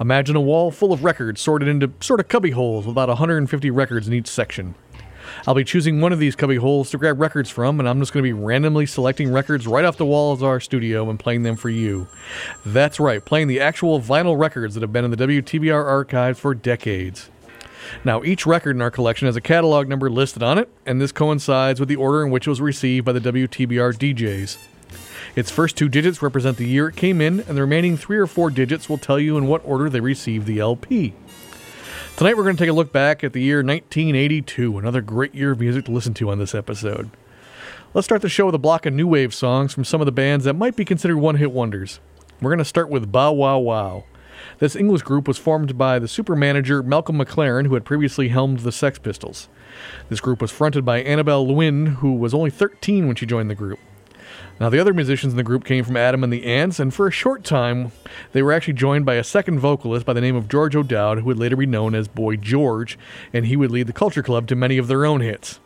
Imagine a wall full of records sorted into sort of cubby holes with about 150 records in each section. I'll be choosing one of these cubby holes to grab records from, and I'm just going to be randomly selecting records right off the walls of our studio and playing them for you. That's right, playing the actual vinyl records that have been in the WTBR archives for decades. Now, each record in our collection has a catalog number listed on it, and this coincides with the order in which it was received by the WTBR DJs. Its first two digits represent the year it came in, and the remaining three or four digits will tell you in what order they received the LP. Tonight we're going to take a look back at the year 1982, another great year of music to listen to on this episode. Let's start the show with a block of new wave songs from some of the bands that might be considered one-hit wonders. We're going to start with Bow Wow Wow. This English group was formed by the super manager Malcolm McLaren, who had previously helmed the Sex Pistols. This group was fronted by Annabelle Lewin, who was only 13 when she joined the group. Now, the other musicians in the group came from Adam and the Ants, and for a short time, they were actually joined by a second vocalist by the name of George O'Dowd, who would later be known as Boy George, and he would lead the Culture Club to many of their own hits.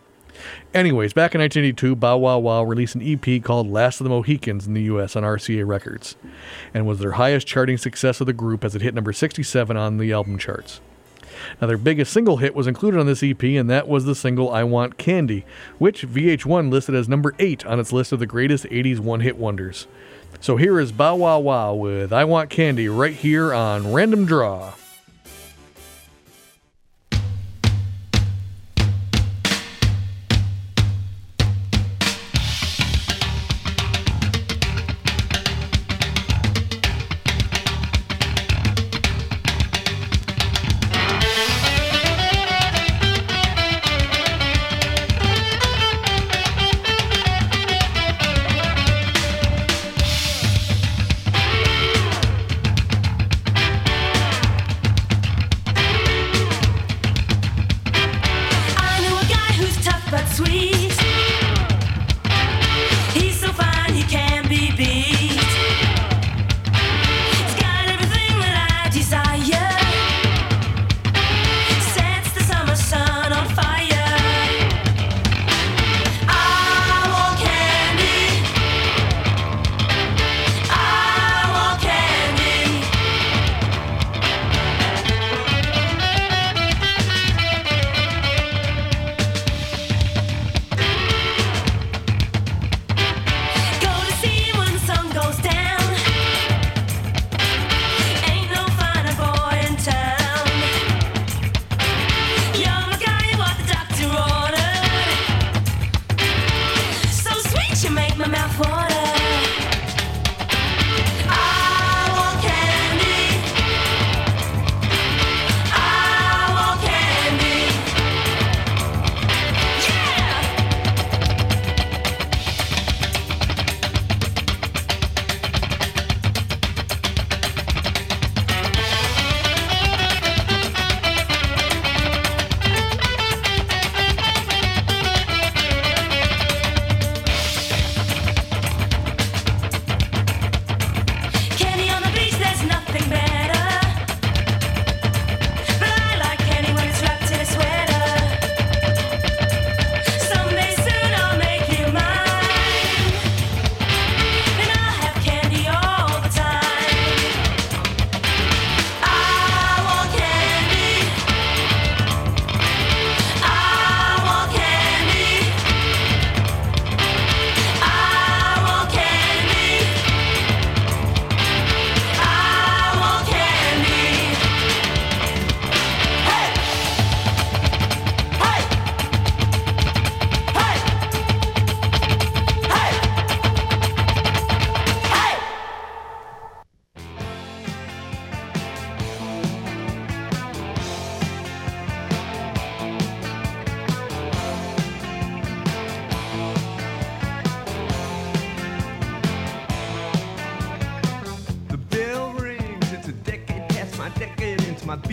Anyways, back in 1982, Bow Wow Wow released an EP called Last of the Mohicans in the U.S. on RCA Records, and was their highest charting success of the group as it hit number 67 on the album charts. Now, their biggest single hit was included on this EP, and that was the single I Want Candy, which VH1 listed as number 8 on its list of the greatest 80s one-hit wonders. So here is Bow Wow Wow with I Want Candy right here on Random Draw.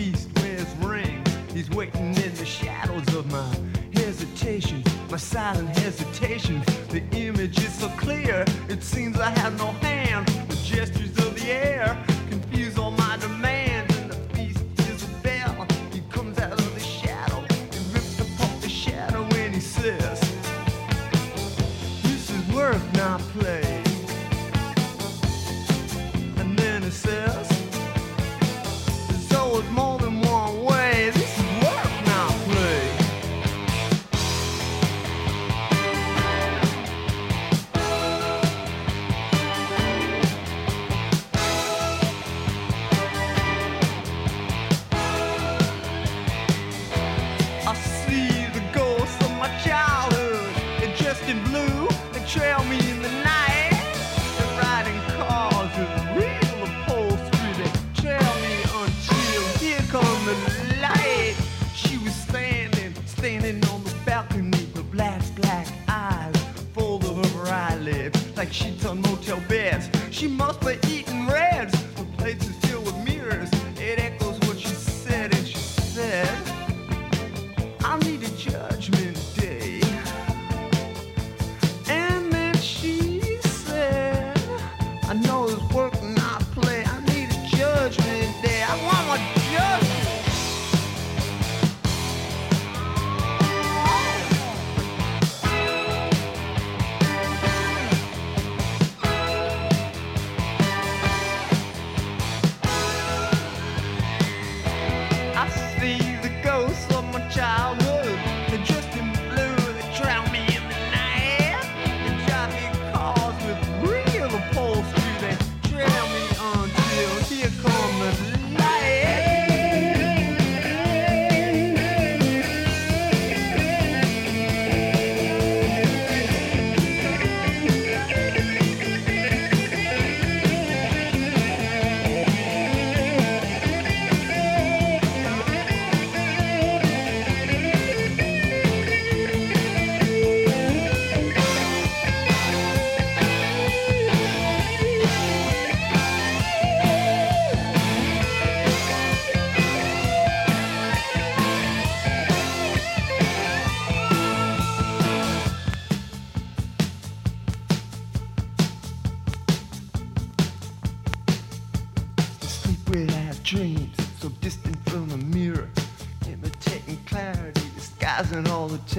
beast wears rings. He's waiting in the shadows of my hesitation, my silent hesitation. The image is so clear, it seems I have no hand. The gestures of the air confuse all my demands. And the beast is a bell. He comes out of the shadow. He rips apart the shadow and he says, "This is worth not playing." And then he says, "There's always more than one way. This is worth not playing." Like sheets on motel beds, she must be eating reds. Her place is filled with mirrors. It echoes what she said, and she said, "I need a judgment day." And then she said, "I know it's work and I play. I need a judgment day. I want my judgment."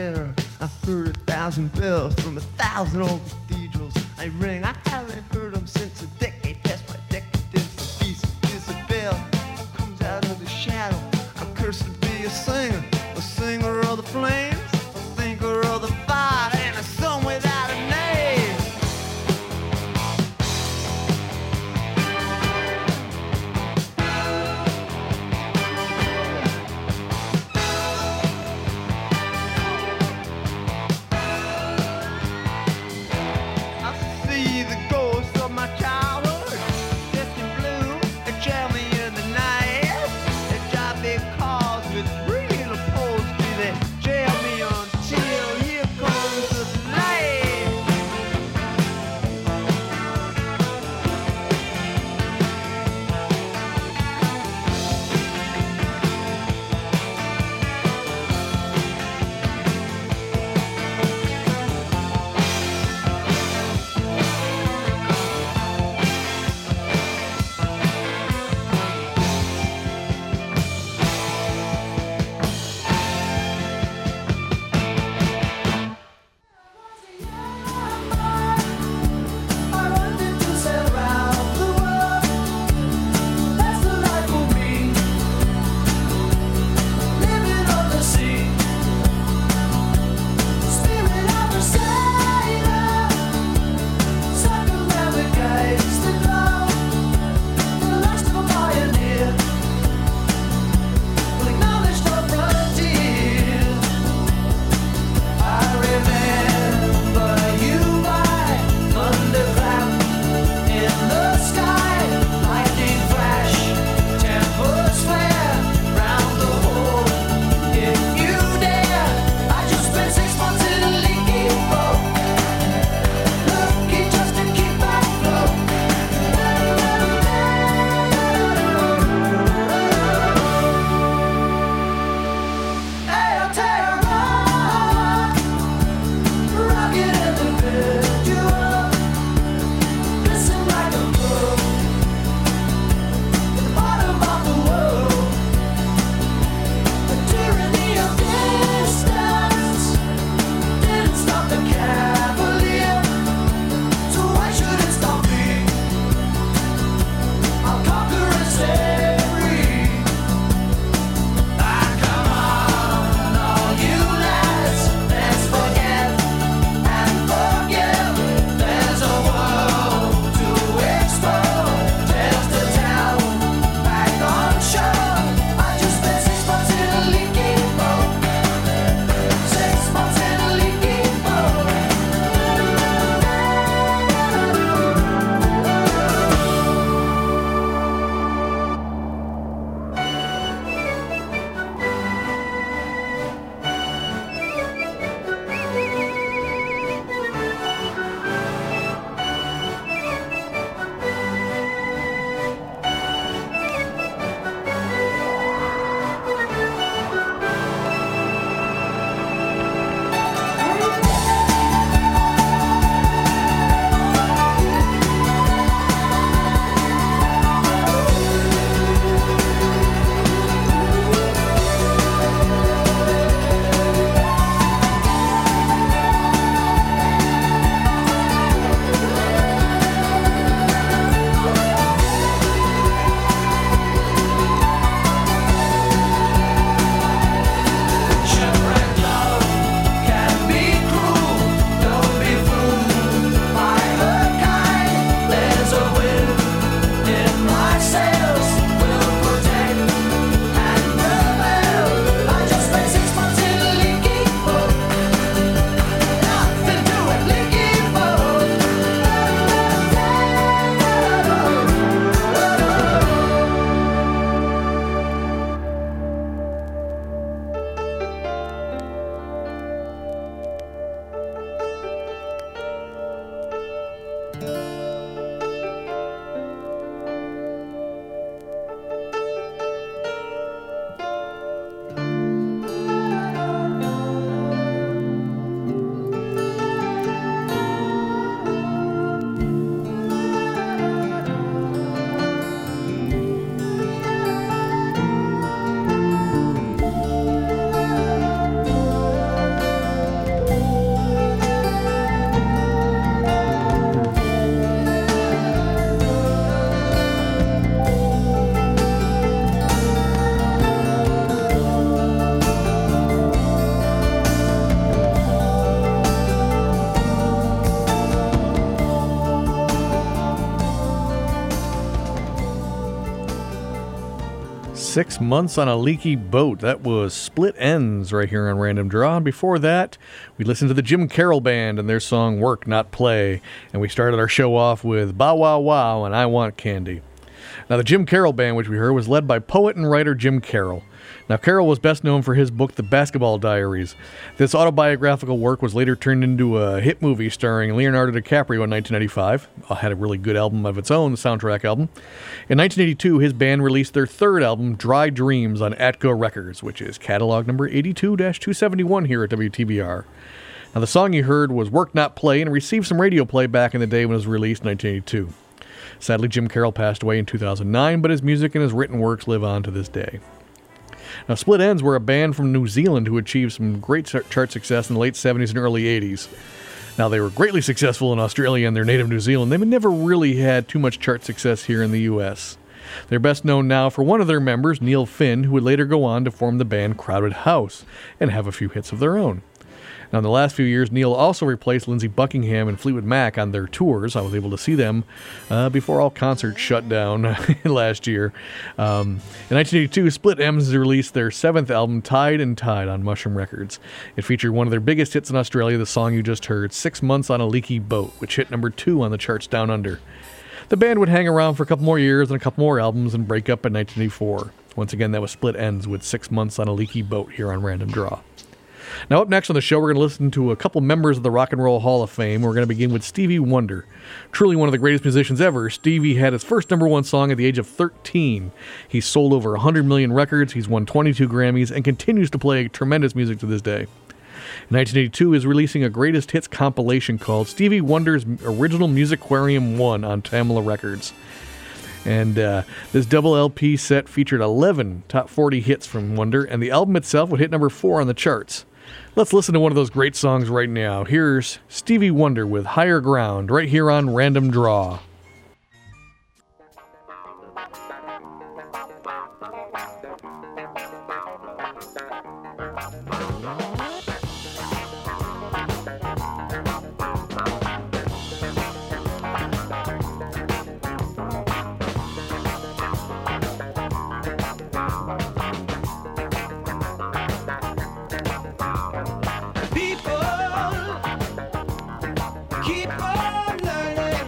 Terror. I've heard 1,000 bells from 1,000 old cathedrals I ring. I haven't heard them since a decade past my decadence. The beast is a bell, it comes out of the shadow. I'm cursed to be a singer of the flames, a thinker of the fire, and a song without a name. Jail me. 6 months on a leaky boat. That was Split Enz right here on Random Draw. And before that, we listened to the Jim Carroll Band and their song Work Not Play. And we started our show off with Bow Wow Wow and I Want Candy. Now, the Jim Carroll Band, which we heard, was led by poet and writer Jim Carroll. Now, Carroll was best known for his book, The Basketball Diaries. This autobiographical work was later turned into a hit movie starring Leonardo DiCaprio in 1995. It had a really good album of its own, the soundtrack album. In 1982, his band released their third album, Dry Dreams, on Atco Records, which is catalog number 82-271 here at WTBR. Now, the song you heard was Work Not Play and received some radio play back in the day when it was released in 1982. Sadly, Jim Carroll passed away in 2009, but his music and his written works live on to this day. Now, Split Enz were a band from New Zealand who achieved some great chart success in the late 70s and early 80s. Now, they were greatly successful in Australia and their native New Zealand. They never really had too much chart success here in the U.S. They're best known now for one of their members, Neil Finn, who would later go on to form the band Crowded House and have a few hits of their own. Now, in the last few years, Neil also replaced Lindsey Buckingham and Fleetwood Mac on their tours. I was able to see them before all concerts shut down last year. In 1982, Split Enz released their seventh album, Tide and Tide, on Mushroom Records. It featured one of their biggest hits in Australia, the song you just heard, 6 Months on a Leaky Boat, which hit number 2 on the charts down under. The band would hang around for a couple more years and a couple more albums and break up in 1984. Once again, that was Split Enz with 6 Months on a Leaky Boat here on Random Draw. Now, up next on the show, we're going to listen to a couple members of the Rock and Roll Hall of Fame. We're going to begin with Stevie Wonder. Truly one of the greatest musicians ever, Stevie had his first number one song at the age of 13. He's sold over 100 million records, he's won 22 Grammys, and continues to play tremendous music to this day. In 1982, he's releasing a greatest hits compilation called Stevie Wonder's Original Musiquarium 1 on Tamla Records. And this double LP set featured 11 top 40 hits from Wonder, and the album itself would hit number 4 on the charts. Let's listen to one of those great songs right now. Here's Stevie Wonder with Higher Ground right here on Random Draw. Keep on learning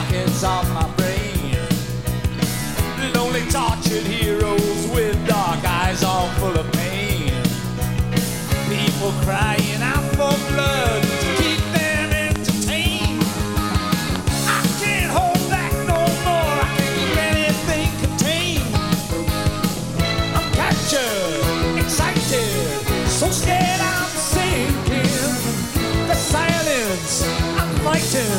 pockets of my brain. Lonely tortured heroes with dark eyes all full of pain. People crying out for blood to keep them entertained. I can't hold back no more, I can't keep anything contained. I'm captured, excited, so scared I'm sinking. The silence, I'm fighting.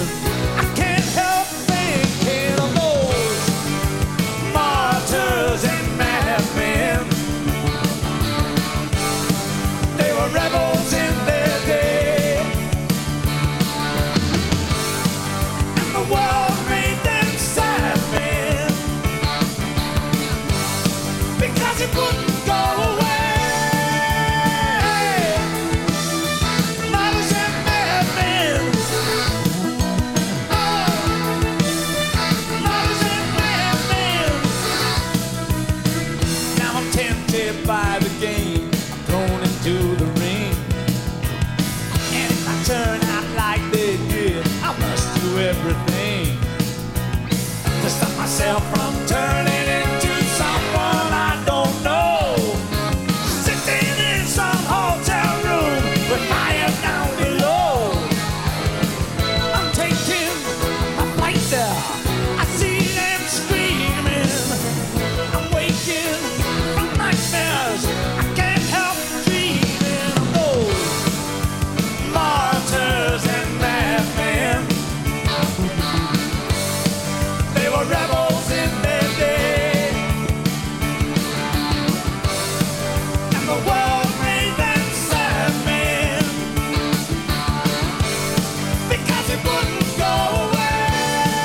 From turning into someone I don't know, sitting in some hotel room with fire down below. I'm taking a flight there, I see them screaming. I'm waking from nightmares, I can't help dreaming of those martyrs and madmen. They were rebels in their day, and the world made them sad men, because it wouldn't go away.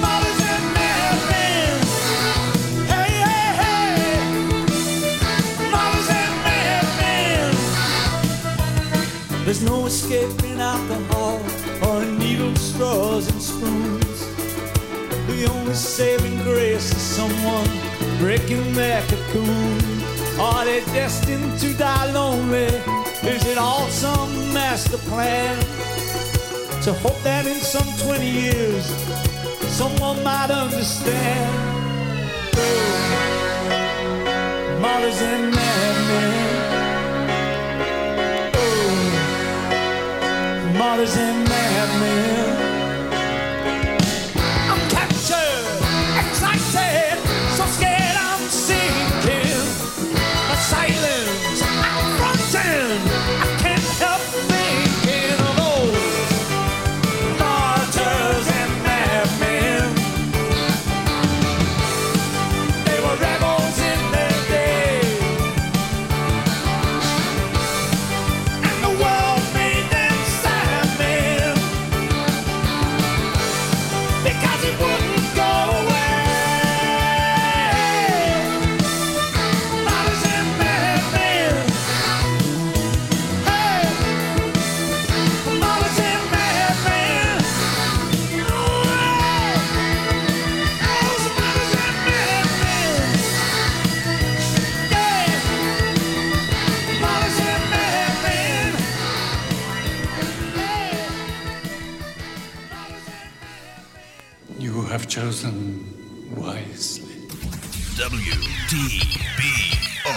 Mothers and madmen, hey, hey, hey. Mothers and madmen. There's no escaping alcohol or needles, straws and spoons. The only saving grace is someone breaking their cocoon. Are they destined to die lonely? Is it all some master plan? To hope that in some 20 years someone might understand. Oh, mothers and madmen. Oh, mothers and madmen. Excited, so scared I'm sinking. The silence, I'm frozen. I can't help thinking of old martyrs and madmen. They were rebels in their day, and the world made them sad men, because it wouldn't go away. Chosen wisely. WTBR.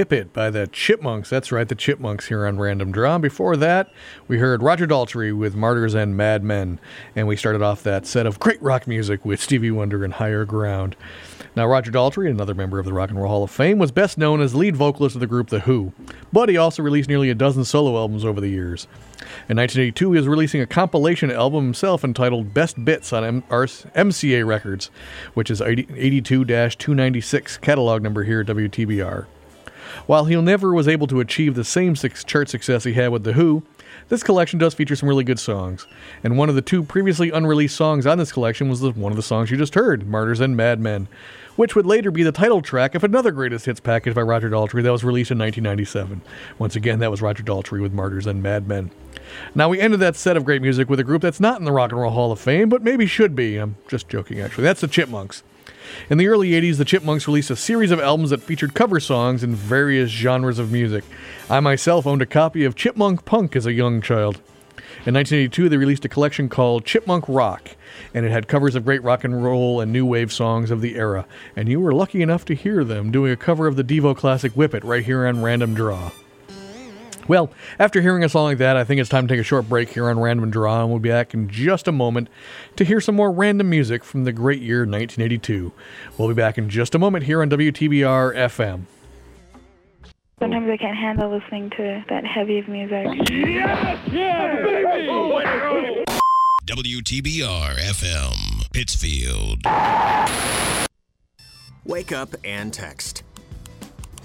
Whip It by the Chipmunks. That's right, the Chipmunks here on Random Draw. Before that, we heard Roger Daltrey with Martyrs and Mad Men, and we started off that set of great rock music with Stevie Wonder and Higher Ground. Now, Roger Daltrey, another member of the Rock and Roll Hall of Fame, was best known as lead vocalist of the group The Who, but he also released nearly a dozen solo albums over the years. In 1982, he was releasing a compilation album himself entitled Best Bits on RCA Records, which is 82-296 catalog number here at WTBR. While he never was able to achieve the same chart success he had with The Who, this collection does feature some really good songs, and one of the two previously unreleased songs on this collection was one of the songs you just heard, Martyrs and Mad Men, which would later be the title track of another greatest hits package by Roger Daltrey that was released in 1997. Once again, that was Roger Daltrey with Martyrs and Mad Men. Now, we ended that set of great music with a group that's not in the Rock and Roll Hall of Fame, but maybe should be. I'm just joking, actually. That's the Chipmunks. In the early 80s, the Chipmunks released a series of albums that featured cover songs in various genres of music. I myself owned a copy of Chipmunk Punk as a young child. In 1982, they released a collection called Chipmunk Rock, and it had covers of great rock and roll and new wave songs of the era. And you were lucky enough to hear them doing a cover of the Devo classic Whip It right here on Random Draw. Well, after hearing a song like that, I think it's time to take a short break here on Random Draw, and we'll be back in just a moment to hear some more random music from the great year 1982. We'll be back in just a moment here on WTBR-FM. Sometimes I can't handle listening to that heavy of music. Yes! Yes! Baby! Oh, WTBR-FM, Pittsfield. Wake up and text.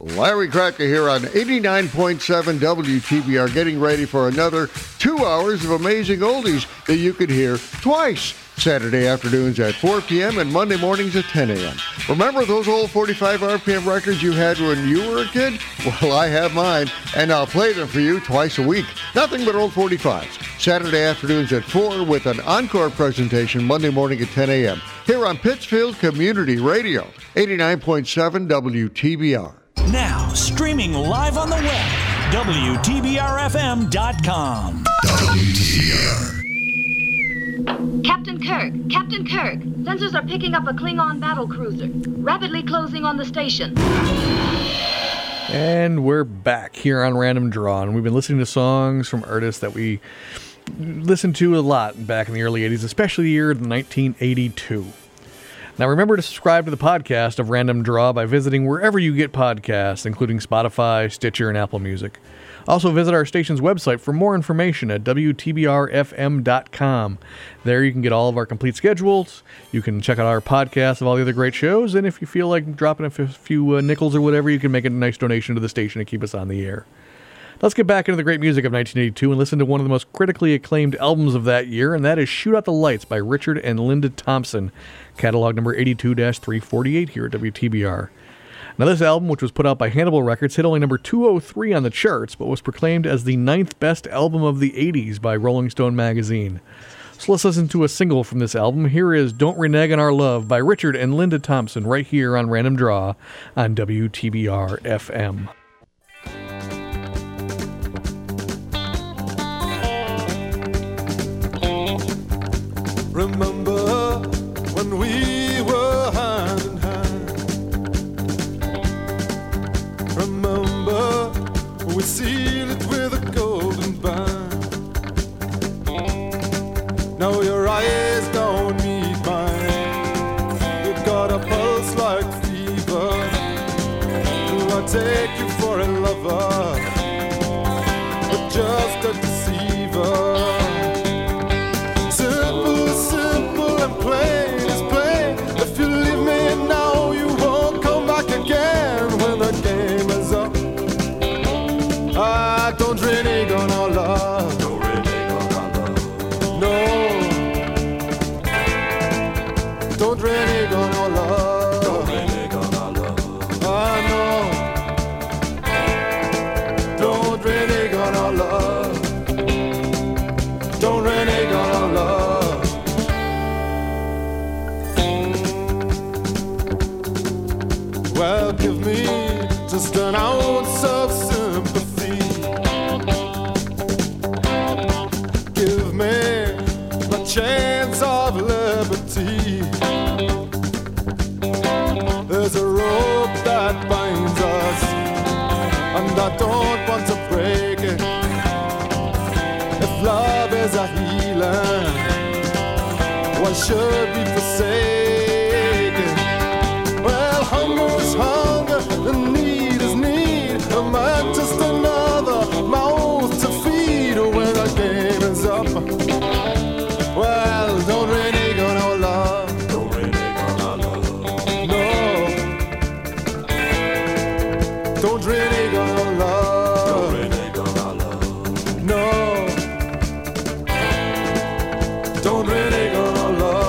Larry Kracker here on 89.7 WTBR, getting ready for another 2 hours of amazing oldies that you could hear twice, Saturday afternoons at 4 p.m. and Monday mornings at 10 a.m. Remember those old 45 RPM records you had when you were a kid? Well, I have mine, and I'll play them for you twice a week. Nothing but old 45s. Saturday afternoons at 4 with an encore presentation Monday morning at 10 a.m. here on Pittsfield Community Radio, 89.7 WTBR. Now, streaming live on the web, WTBRFM.com. WTBR. Captain Kirk, sensors are picking up a Klingon battle cruiser, rapidly closing on the station. And we're back here on Random Draw, and we've been listening to songs from artists that we listened to a lot back in the early 80s, especially the year 1982. Now, remember to subscribe to the podcast of Random Draw by visiting wherever you get podcasts, including Spotify, Stitcher, and Apple Music. Also, visit our station's website for more information at WTBRFM.com. There you can get all of our complete schedules. You can check out our podcast of all the other great shows. And if you feel like dropping a few nickels or whatever, you can make a nice donation to the station to keep us on the air. Let's get back into the great music of 1982 and listen to one of the most critically acclaimed albums of that year, and that is Shoot Out the Lights by Richard and Linda Thompson, catalog number 82-348 here at WTBR. Now, this album, which was put out by Hannibal Records, hit only number 203 on the charts, but was proclaimed as the 9th best album of the 80s by Rolling Stone magazine. So let's listen to a single from this album. Here is Don't Renege on Our Love by Richard and Linda Thompson right here on Random Draw on WTBR-FM. Remember when we were hand in hand? Remember we sealed it with a golden band. Now your eyes don't meet mine. You've got a pulse like fever. Do I take you for a lover, or just a deceiver? Should be forsaken. Well, hunger is hunger, and need is need. Am I just another mouth to feed when the game is up? Well, don't renege on our love. Don't renege on our love. No. Don't renege on our love. Don't renege on our love. No. Don't renege on our love.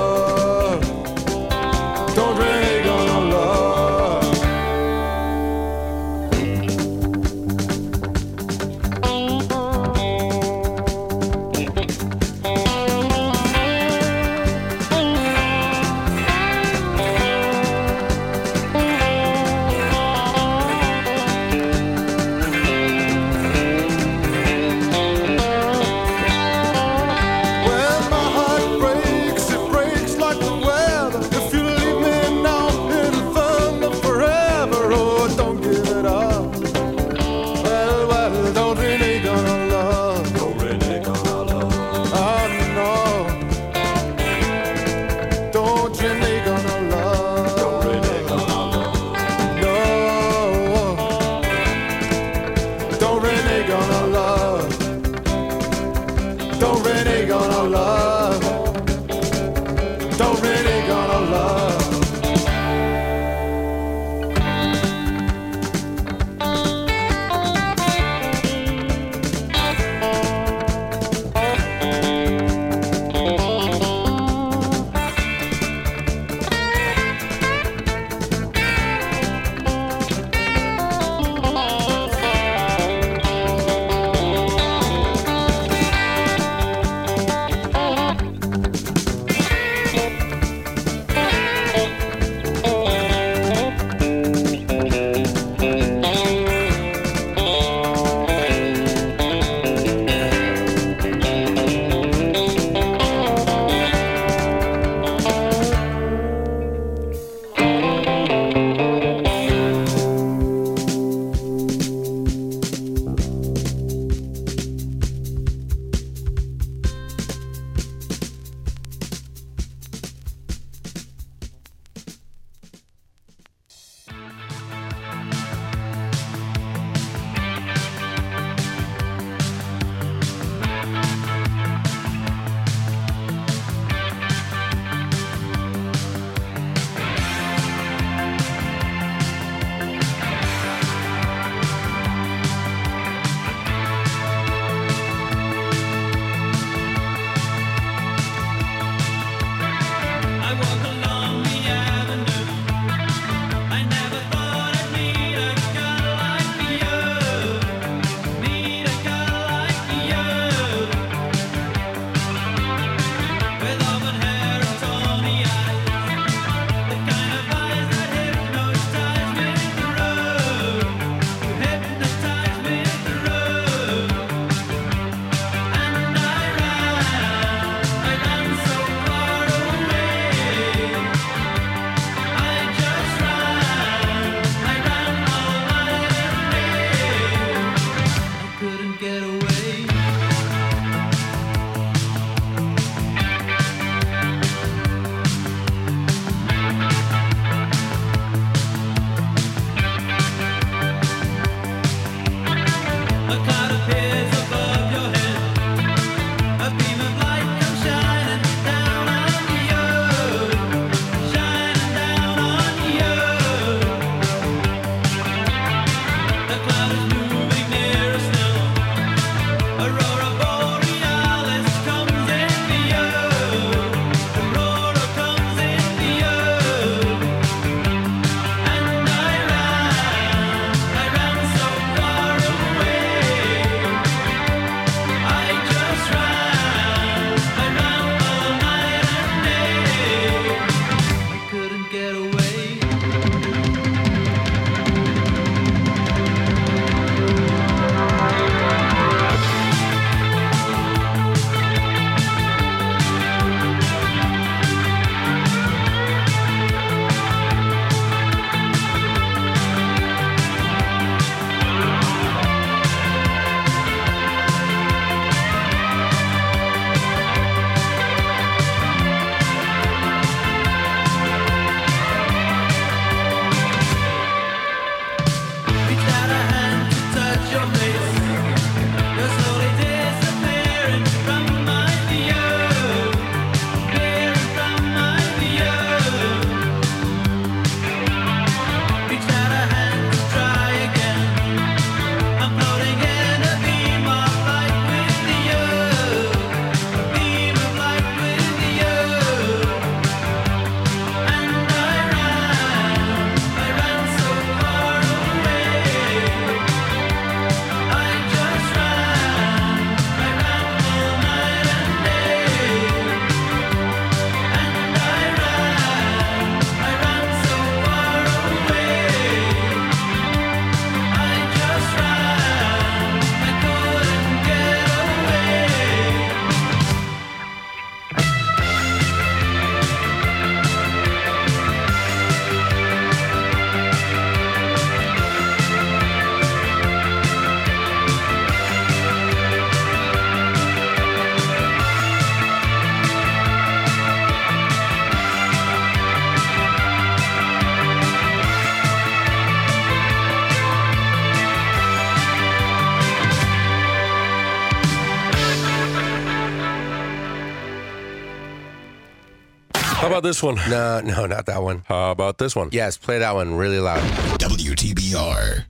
How about this one? No, not that one. How about this one? Yes, play that one really loud. WTBR.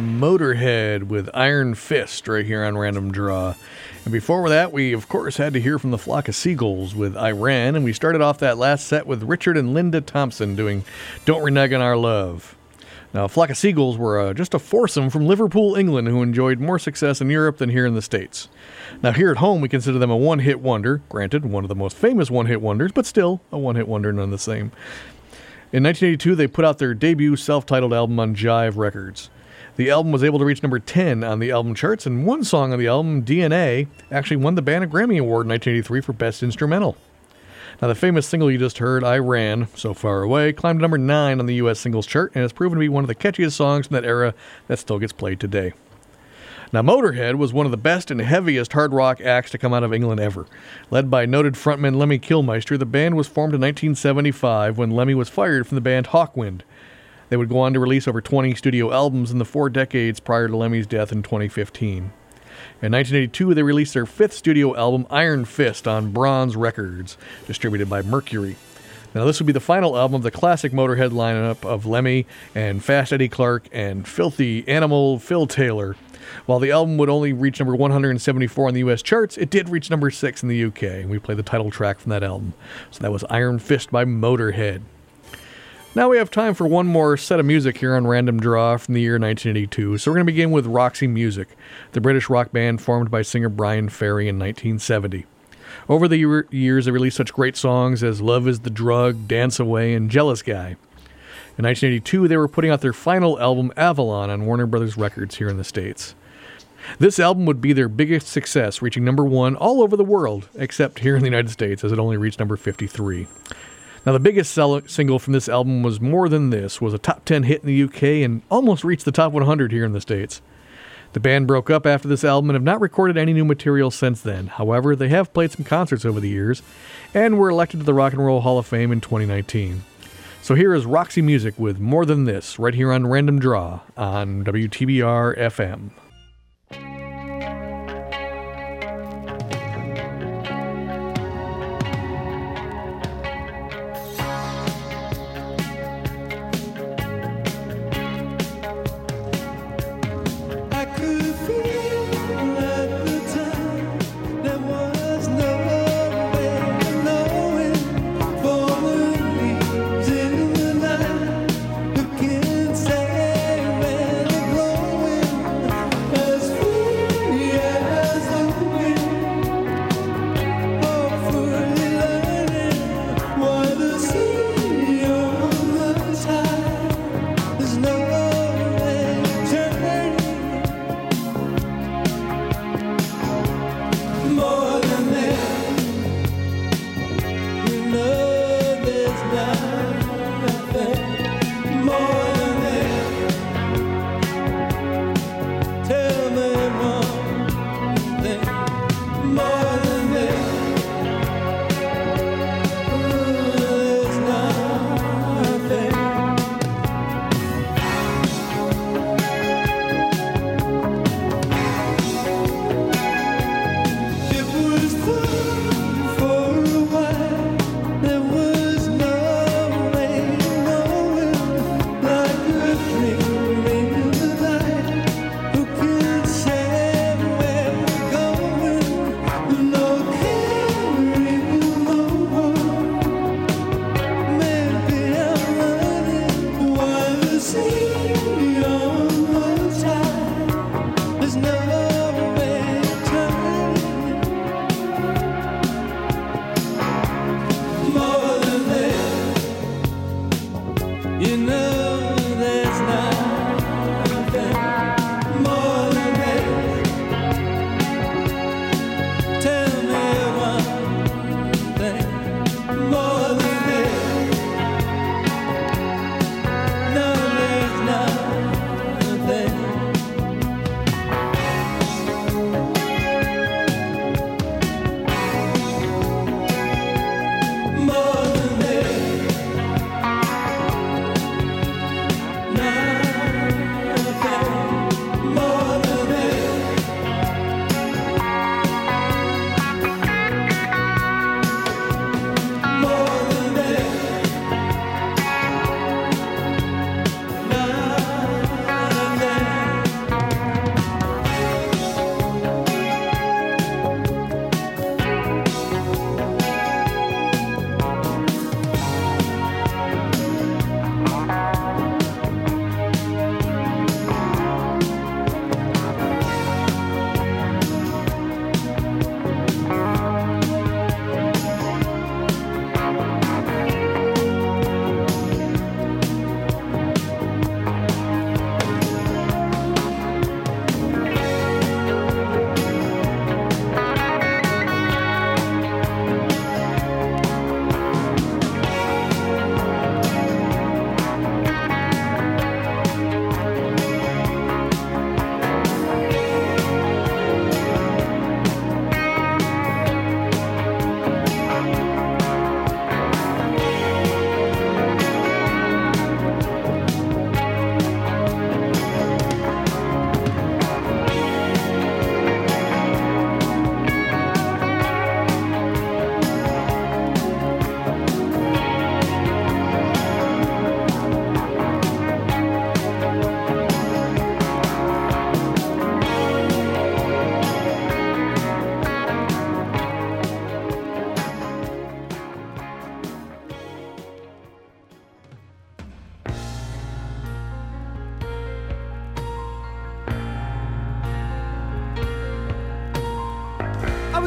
Motorhead with Iron Fist right here on Random Draw. And before that, we of course had to hear from the Flock of Seagulls with Iran, and we started off that last set with Richard and Linda Thompson doing Don't Renege on Our Love. Now, Flock of Seagulls were just a foursome from Liverpool, England, who enjoyed more success in Europe than here in the States. Now, here at home, we consider them a one-hit wonder, granted one of the most famous one-hit wonders, but still a one-hit wonder none the same. In 1982, they put out their debut self-titled album on Jive Records. The album was able to reach number 10 on the album charts, and one song on the album, DNA, actually won the band a Grammy Award in 1983 for Best Instrumental. Now, the famous single you just heard, Iran, So Far Away, climbed number 9 on the U.S. singles chart, and has proven to be one of the catchiest songs from that era that still gets played today. Now, Motorhead was one of the best and heaviest hard rock acts to come out of England ever. Led by noted frontman Lemmy Kilmister, the band was formed in 1975 when Lemmy was fired from the band Hawkwind. They would go on to release over 20 studio albums in the 4 decades prior to Lemmy's death in 2015. In 1982, they released their 5th studio album, Iron Fist, on Bronze Records, distributed by Mercury. Now, this would be the final album of the classic Motorhead lineup of Lemmy and Fast Eddie Clark and Filthy Animal Phil Taylor. While the album would only reach number 174 on the U.S. charts, it did reach number 6 in the U.K., and we played the title track from that album. So that was Iron Fist by Motorhead. Now we have time for one more set of music here on Random Draw from the year 1982, so we're going to begin with Roxy Music, the British rock band formed by singer Brian Ferry in 1970. Over the years, they released such great songs as Love is the Drug, Dance Away, and Jealous Guy. In 1982, they were putting out their final album, Avalon, on Warner Brothers Records here in the States. This album would be their biggest success, reaching number 1 all over the world, except here in the United States, as it only reached number 53. Now, the biggest single from this album was More Than This, was a top 10 hit in the UK and almost reached the top 100 here in the States. The band broke up after this album and have not recorded any new material since then. However, they have played some concerts over the years and were elected to the Rock and Roll Hall of Fame in 2019. So here is Roxy Music with More Than This, right here on Random Draw on WTBR-FM.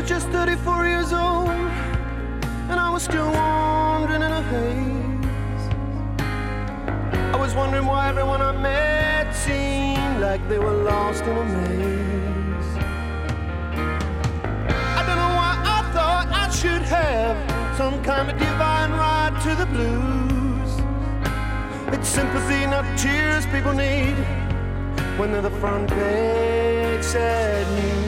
were just 34 years old, and I was still wandering in a haze. I was wondering why everyone I met seemed like they were lost in a maze. I don't know why I thought I should have some kind of divine right to the blues. It's sympathy, not tears, people need when they're the front page sad news.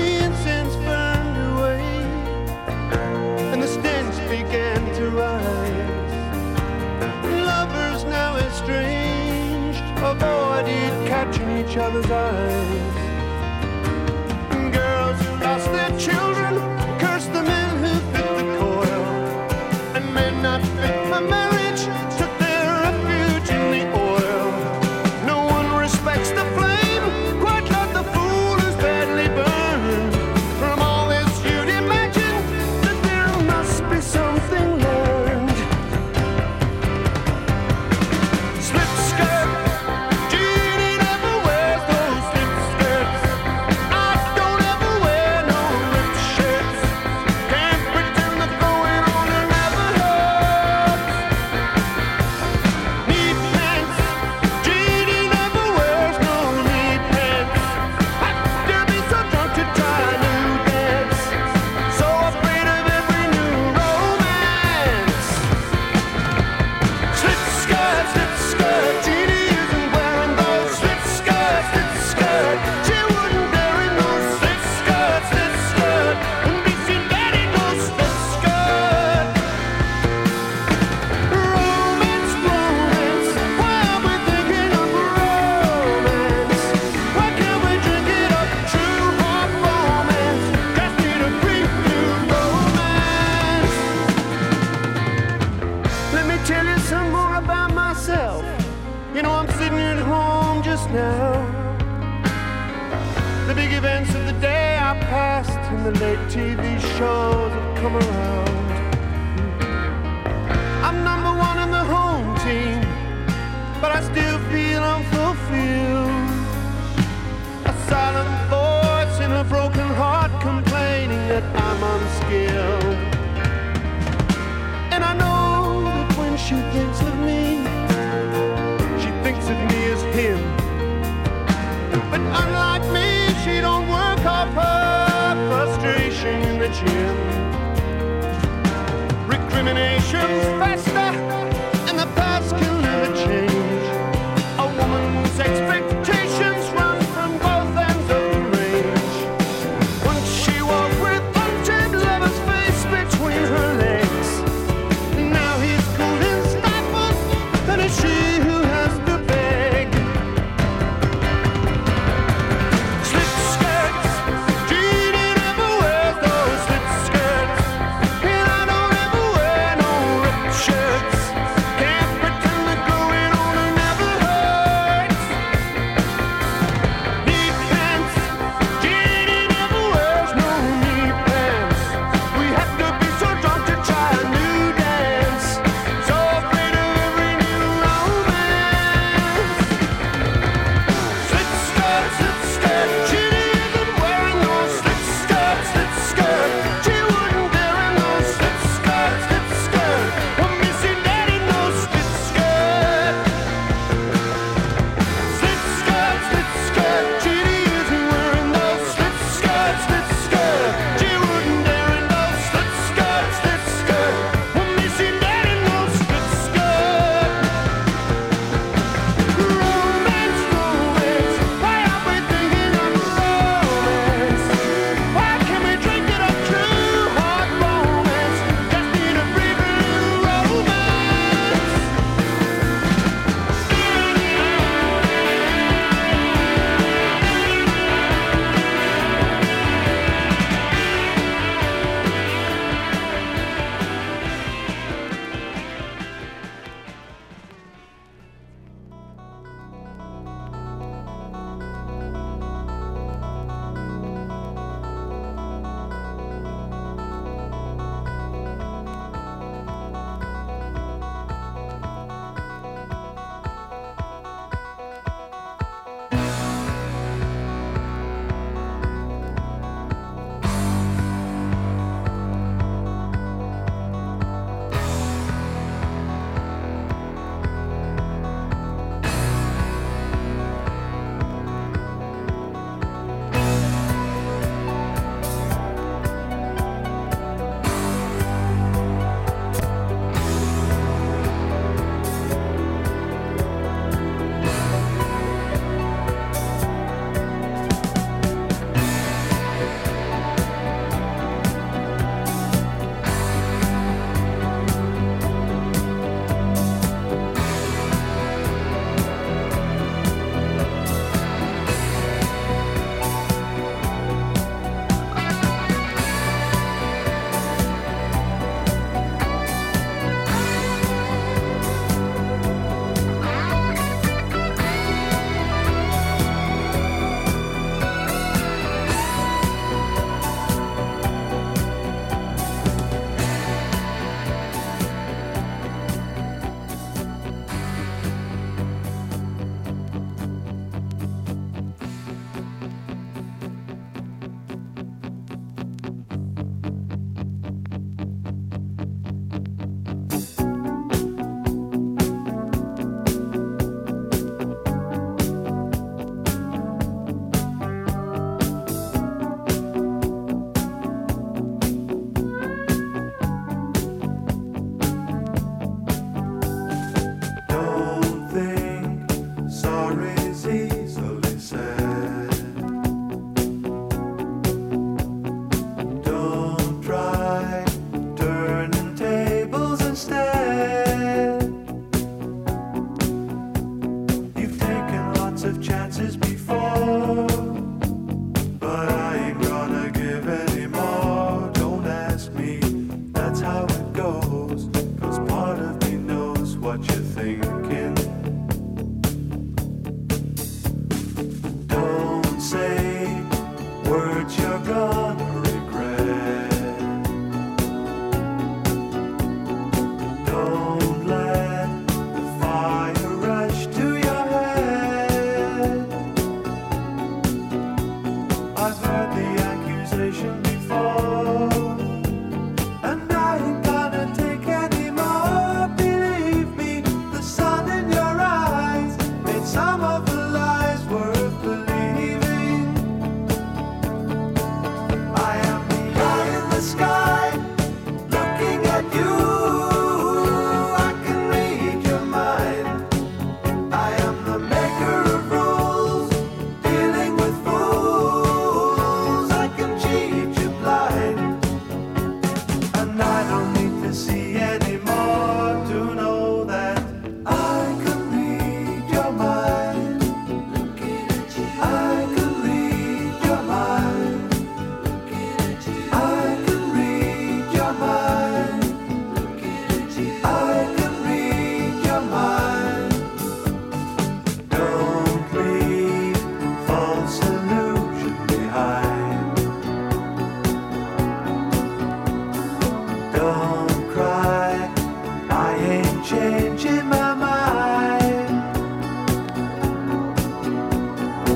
The incense burned away, and the stench began to rise. Lovers now estranged, avoided catching each other's eyes. And girls who lost their children cursed the men who fit the coil, and men not fit for marriage took their refuge in the oil. No one respects the flame, quite like the fool who's badly burned. From all this you'd imagine that there must be something learned. Slip skirt, Jeannie never wears those slip skirts. I don't ever wear no ripped shirts. Can't pretend that going on and never hurts. Neat pants, Jeannie never wears no neat pants. I'd dare be so drunk to try a new dance, so afraid of every new romance. Slip skirt, Jeannie isn't wearing those slip skirt. She wouldn't dare in those slip skirt, and be seen getting those slip skirt. Romance, romance, why are we thinking of romance? Why can't we drink it up? True hot romance, just need a brief new romance. Let me tell you some more about myself. You know, I'm sitting at home just now. The big events of the day I passed and the late TV shows have come around. I'm number one in the home team, but I still feel unfulfilled. A silent voice in a broken heart complaining that I'm unskilled. And I know that when she thinks of me, she thinks of me as him. But unlike me, she don't work off her frustration in the gym. Recriminations fester, and the past can never change. A woman's expectations run from both ends of the range. Once she walked with untamed lover's face between her legs. Now he's cool and stifled, and it's she who has to beg. Slip skirts, Jeannie never wears those slip skirts, and I don't ever wear no ripped shirts.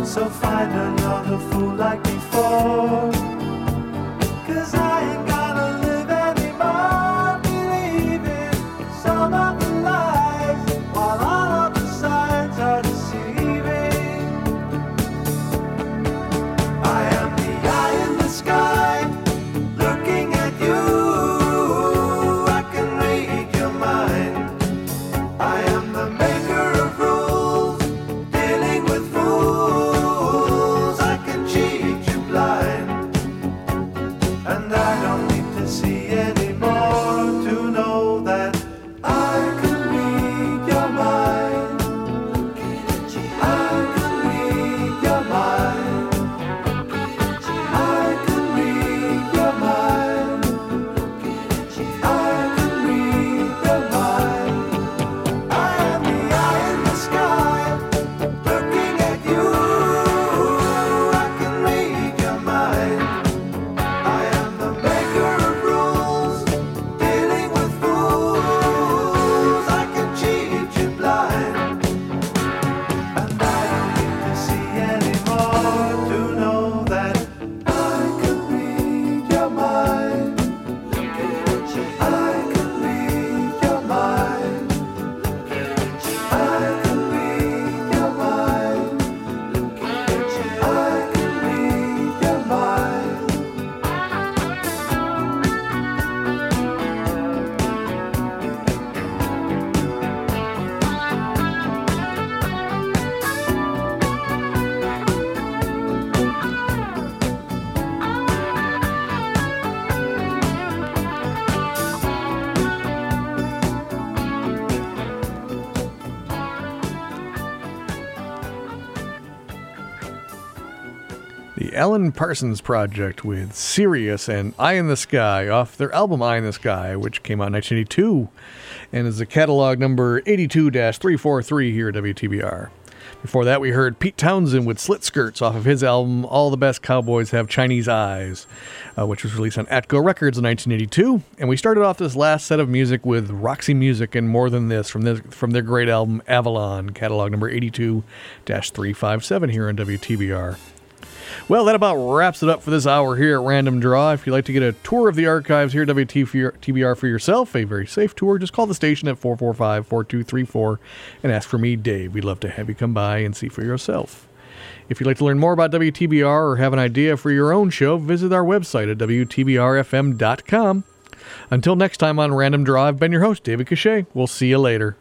so find another fool like before. Cause I ain't gonna live anymore believing some of the lies, while all of the signs are deceiving. I am the eye in the sky, looking at you. I can read your mind. I am the maker of rules, dealing with fools. I can cheat you blind, and I don't need to see anymore to know that I can read your mind. I can read your mind. I can read your mind. I can read your mind. I am the eye in the sky, looking at you. I can read your mind. I am the maker of rules, dealing with fools. I can cheat you blind, and I don't need to see anymore to know that I can read your mind. I can read your mind. I can read your mind. I can read your mind. The Ellen Parsons Project with Sirius and Eye in the Sky off their album Eye in the Sky, which came out in 1982 and is a catalog number 82-343 here at WTBR. Before that, we heard Pete Townsend with Slit Skirts off of his album All the Best Cowboys Have Chinese Eyes, which was released on Atco Records in 1982. And we started off this last set of music with Roxy Music and More Than This from their great album Avalon, catalog number 82-357 here on WTBR. Well, that about wraps it up for this hour here at Random Draw. If you'd like to get a tour of the archives here at WTBR for yourself, a very safe tour, just call the station at 445-4234 and ask for me, Dave. We'd love to have you come by and see for yourself. If you'd like to learn more about WTBR or have an idea for your own show, visit our website at WTBRFM.com. Until next time on Random Draw, I've been your host, David Cachet. We'll see you later.